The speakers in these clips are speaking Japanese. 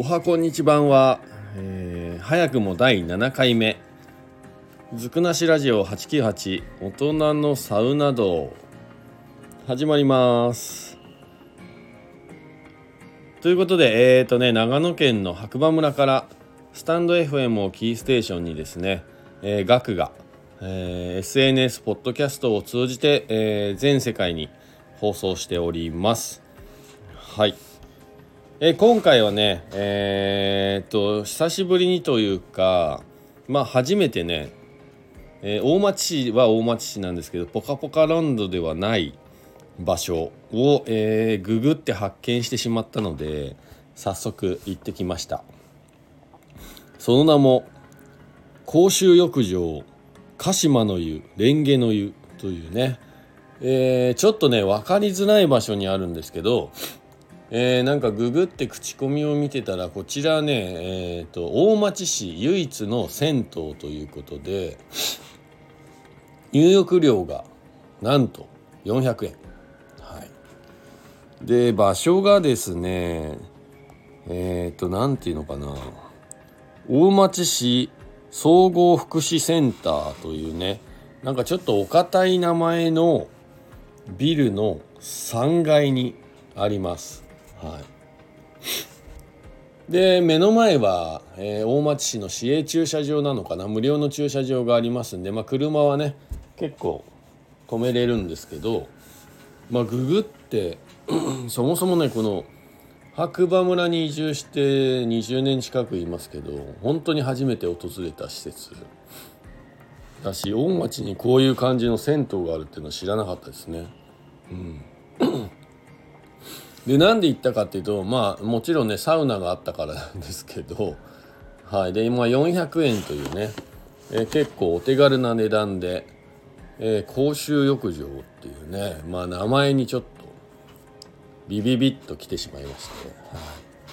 おはこんにちばんは、早くも第7回目ずくなしラジオ898大人のサウナ道始まります。ということで長野県の白馬村からスタンド FM をキーステーションにですね、ガクが、SNS ポッドキャストを通じて、全世界に放送しております。はい。今回はね、久しぶりにというか、初めてね、大町市は大町市なんですけど、ポカポカランドではない場所を、ググって発見してしまったので、早速行ってきました。その名も、公衆浴場、鹿島の湯、蓮華の湯というね、ちょっとね、分かりづらい場所にあるんですけど、なんかググって口コミを見てたらこちらね、大町市唯一の銭湯ということで入浴料がなんと400円、はい、で場所がですねなんていうのかな大町市総合福祉センターというねなんかちょっとお堅い名前のビルの3階にあります。はい、で目の前は、大町市の市営駐車場なのかな無料の駐車場がありますんで、車はね結構止めれるんですけど、ググってそもそもねこの白馬村に移住して20年近くいますけど本当に初めて訪れた施設だし大町にこういう感じの銭湯があるっていうのは知らなかったですね。うんでなんで行ったかっていうともちろんねサウナがあったからなんですけど、はい、で今400円というね、結構お手軽な値段で、公衆浴場っていうね名前にちょっとビビビッと来てしまいまし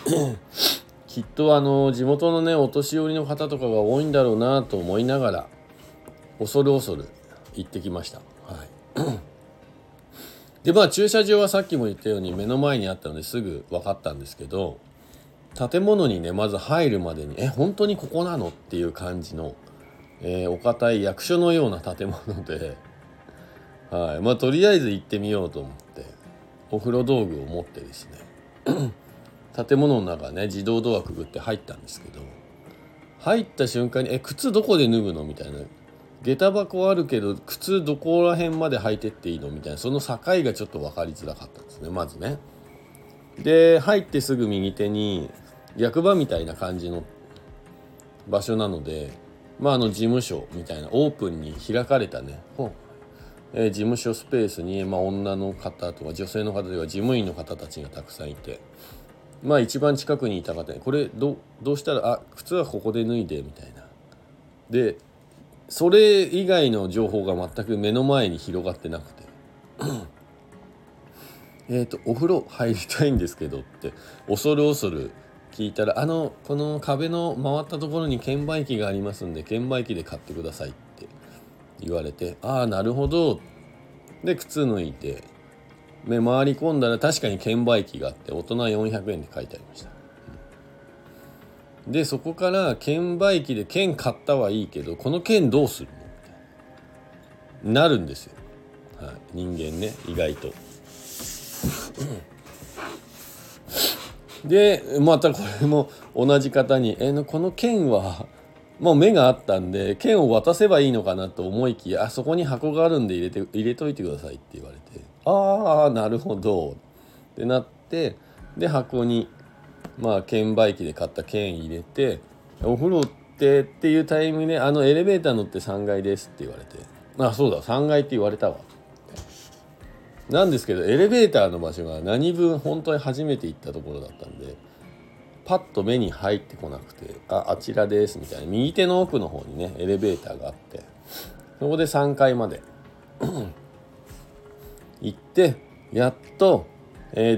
て、はい、きっと地元のねお年寄りの方とかが多いんだろうなと思いながら恐る恐る行ってきました。はいで駐車場はさっきも言ったように目の前にあったのですぐ分かったんですけど建物にねまず入るまでに本当にここなのっていう感じの、お堅い役所のような建物で、はい、とりあえず行ってみようと思ってお風呂道具を持ってですね建物の中ね自動ドアくぐって入ったんですけど入った瞬間に靴どこで脱ぐのみたいな下駄箱あるけど靴どこら辺まで履いてっていいのみたいなその境がちょっと分かりづらかったんですねまずね。で入ってすぐ右手に役場みたいな感じの場所なので事務所みたいなオープンに開かれたね、事務所スペースに、女の方とか女性の方では事務員の方たちがたくさんいて一番近くにいた方にこれどうしたら靴はここで脱いでみたいなでそれ以外の情報が全く目の前に広がってなくてお風呂入りたいんですけどって恐る恐る聞いたらこの壁の回ったところに券売機がありますんで券売機で買ってくださいって言われてなるほどで靴脱いで回り込んだら確かに券売機があって大人400円で書いてありました。でそこから券売機で券買ったはいいけどこの券どうするのなるんですよ、はい、人間ね意外とでまたこれも同じ方にこの券はもう目があったんで券を渡せばいいのかなと思いきやそこに箱があるんで入れといてくださいって言われてなるほどってなってで箱に券売機で買った券入れてお風呂っていうタイミングでエレベーター乗って3階ですって言われてそうだ3階って言われたわなんですけどエレベーターの場所が何分本当に初めて行ったところだったんでパッと目に入ってこなくてあちらですみたいな右手の奥の方にねエレベーターがあってそこで3階まで行ってやっと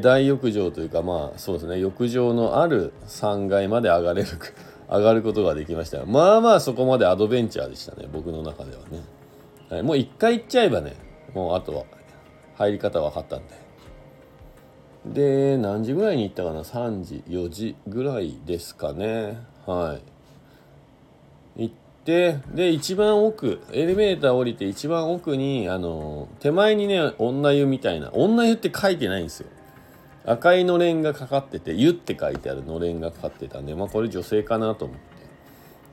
大浴場というかそうですね浴場のある3階まで上がることができました。そこまでアドベンチャーでしたね僕の中ではね、はい、もう1回行っちゃえばねもうあとは入り方分かったんでで何時ぐらいに行ったかな、3時4時ぐらいですかね、はい、行って、で一番奥、エレベーター降りて一番奥に手前にね、女湯みたいな、女湯って書いてないんですよ、赤いのれんがかかってて、湯って書いてあるのれんがかかってたんで、まあこれ女性かなと思っ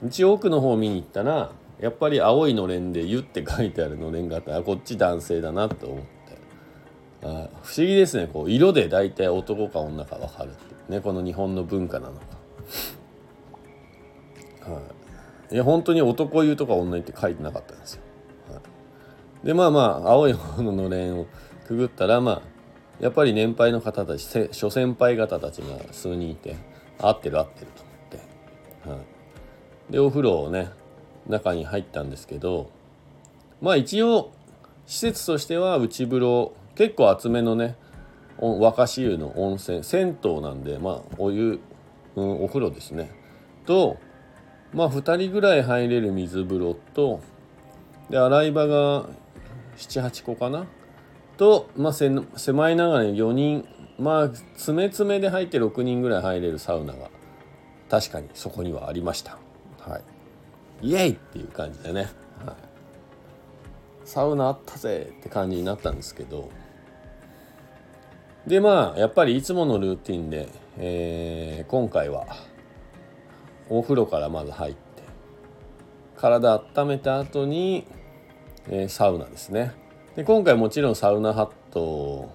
て一応奥の方見に行ったら、やっぱり青いのれんで湯って書いてあるのれんがあって、あ、こっち男性だなと思って、あ、不思議ですね、こう色で大体男か女か分かるってね、この日本の文化なのか、はい、いや本当に男湯とか女湯って書いてなかったんですよ、はい、でまあ青い方ののれんをくぐったら、まあやっぱり年配の方たち、諸先輩方たちが数人いて、合ってると思って、はい、でお風呂をね、中に入ったんですけど、まあ一応施設としては内風呂、結構厚めのね若かし湯の温泉、銭湯なんで、まあお湯、お風呂ですねと、まあ2人ぐらい入れる水風呂と、で洗い場が 7,8 個かなと、まあ、狭いながら4人、まあ詰めで入って6人ぐらい入れるサウナが確かにそこにはありました、はい、イエイっていう感じでね、はい、サウナあったぜって感じになったんですけど、でまあやっぱりいつものルーティンで、今回はお風呂からまず入って、体温めた後に、サウナですね。で今回もちろんサウナハット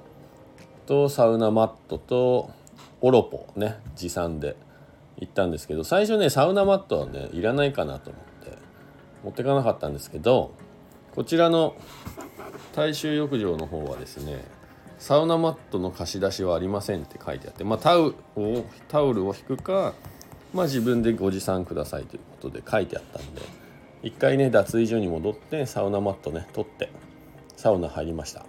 とサウナマットとオロポね、持参で行ったんですけど、最初ねサウナマットはねいらないかなと思って持ってかなかったんですけど、こちらの大衆浴場の方はですね、サウナマットの貸し出しはありませんって書いてあって、まあタオルを引くか、まあ自分でご持参くださいということで書いてあったんで、一回ね脱衣所に戻ってサウナマットね取ってサウナ入りました。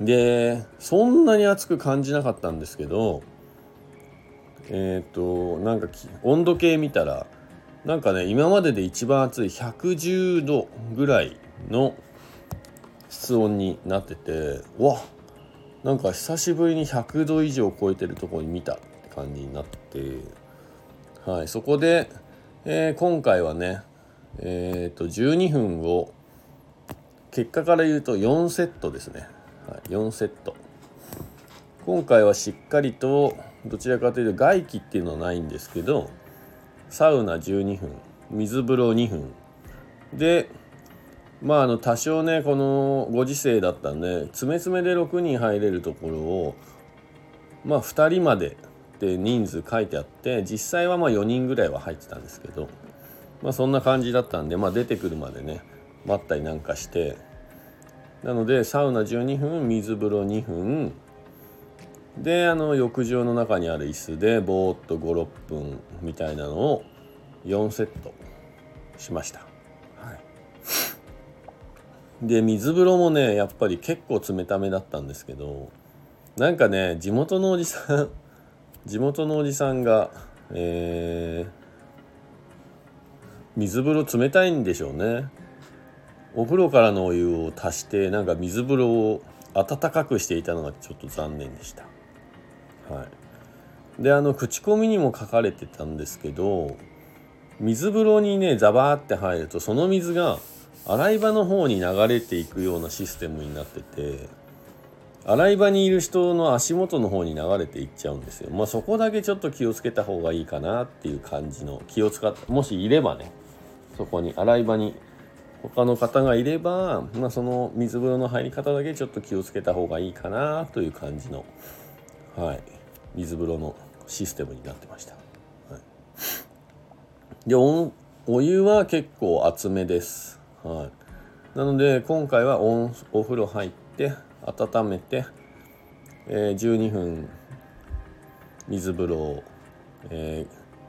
でそんなに暑く感じなかったんですけど、なんか温度計見たら、なんかね今までで一番暑い110度ぐらいの室温になってて、うわ、なんか久しぶりに100度以上超えてるところに見たって感じになって、はい、そこで、今回はね、12分を結果から言うと4セットですね、はい、4セット。今回はしっかりとどちらかというと外気っていうのはないんですけど、サウナ12分、水風呂2分で、まあ多少ねこのご時世だったんで、詰めで6人入れるところをまあ2人までって人数書いてあって、実際はまあ4人ぐらいは入ってたんですけど、まあそんな感じだったんで、まあ出てくるまでね待ったりなんかして、なのでサウナ12分、水風呂2分で、浴場の中にある椅子でぼーっと 5,6 分みたいなのを4セットしました、はい、で水風呂もねやっぱり結構冷ためだったんですけど、なんかね地元のおじさんが、水風呂冷たいんでしょうね、お風呂からのお湯を足してなんか水風呂を温かくしていたのがちょっと残念でした、はい、で口コミにも書かれてたんですけど、水風呂にねザバーって入るとその水が洗い場の方に流れていくようなシステムになってて、洗い場にいる人の足元の方に流れていっちゃうんですよ。まあそこだけちょっと気をつけた方がいいかなっていう感じの、気を使ってもしいればね、そこに洗い場に他の方がいれば、まあ、その水風呂の入り方だけちょっと気をつけた方がいいかなという感じの、はい、水風呂のシステムになってました、はい、で お湯は結構熱めです、はい、なので今回はお風呂入って温めて、12分水風呂、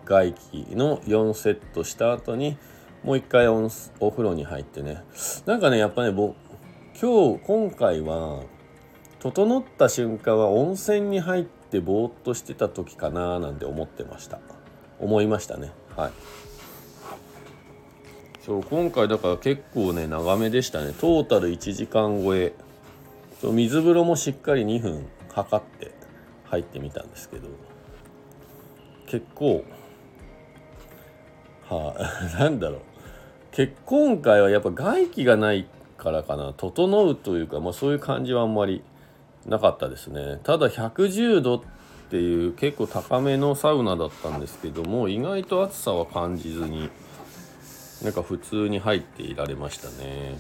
外気の4セットした後にもう一回お風呂に入ってね、なんかねやっぱね今回は整った瞬間は温泉に入ってぼーっとしてた時かななんて思いましたね、はい、そう今回だから結構ね長めでしたね。トータル1時間超え、水風呂もしっかり2分、測って入ってみたんですけど、結構なんだろう、結構今回はやっぱ外気がないからかな、整うというか、まあ、そういう感じはあんまりなかったですね。ただ110度っていう結構高めのサウナだったんですけども、意外と暑さは感じずになんか普通に入っていられましたね。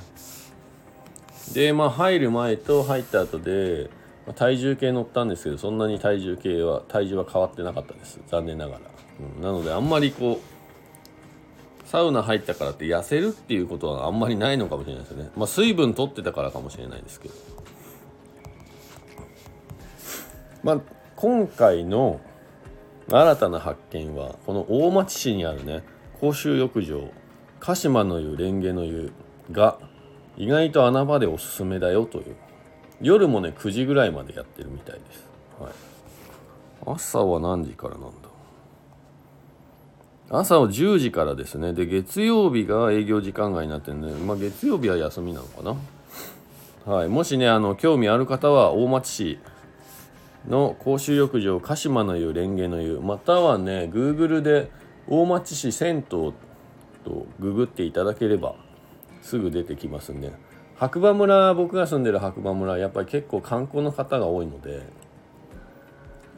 で、まあ入る前と入った後で体重計乗ったんですけど、そんなに体重は変わってなかったです、残念ながら、なのであんまりこうサウナ入ったからって痩せるっていうことはあんまりないのかもしれないですね。まあ水分取ってたからかもしれないですけど、まあ今回の新たな発見はこの大町市にあるね、公衆浴場鹿島の湯蓮華の湯が意外と穴場でおすすめだよという、夜もね9時ぐらいまでやってるみたいです、はい、朝は何時からなんだ、朝は10時からですね。で月曜日が営業時間外になってるんで、まあ、月曜日は休みなのかな、はい、もしね興味ある方は大町市の公衆浴場鹿島の湯蓮華の湯、またはね Google で大町市銭湯とググっていただければすぐ出てきますんで、白馬村、僕が住んでる白馬村やっぱり結構観光の方が多いので、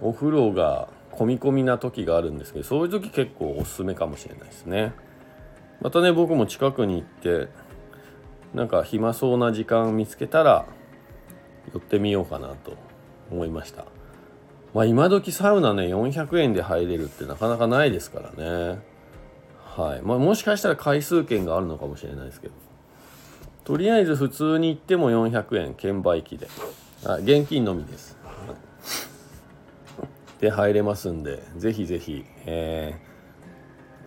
お風呂が込み込みな時があるんですけど、そういう時結構おすすめかもしれないですね。またね僕も近くに行ってなんか暇そうな時間見つけたら寄ってみようかなと思いました。まあ今時サウナね400円で入れるってなかなかないですからね、はい、まあ、もしかしたら回数券があるのかもしれないですけど、とりあえず普通に行っても400円券売機で、現金のみです、はい、で入れますんで、ぜひぜひ、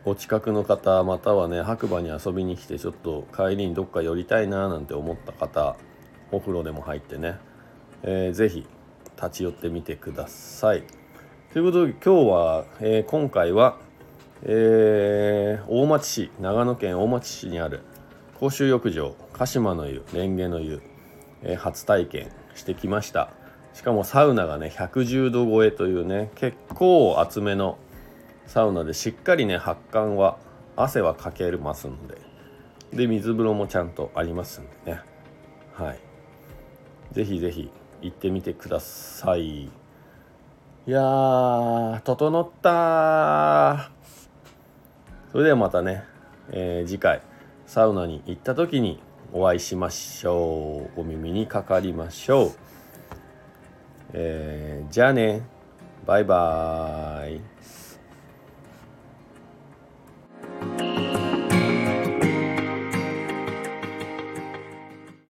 お近くの方、またはね白馬に遊びに来てちょっと帰りにどっか寄りたいななんて思った方、お風呂でも入ってね、ぜひ立ち寄ってみてください。ということで今日は、今回は、大町市、長野県大町市にある公衆浴場鹿島の湯蓮華の湯、初体験してきました。しかもサウナがね110度超えというね、結構厚めのサウナで、しっかりね発汗は汗はかけますので、で水風呂もちゃんとありますんでね、はい、ぜひぜひ行ってみてください。いやー整ったー。それではまたね、次回サウナに行った時にお会いしましょう。お耳にかかりましょう。じゃあね、バイバーイ。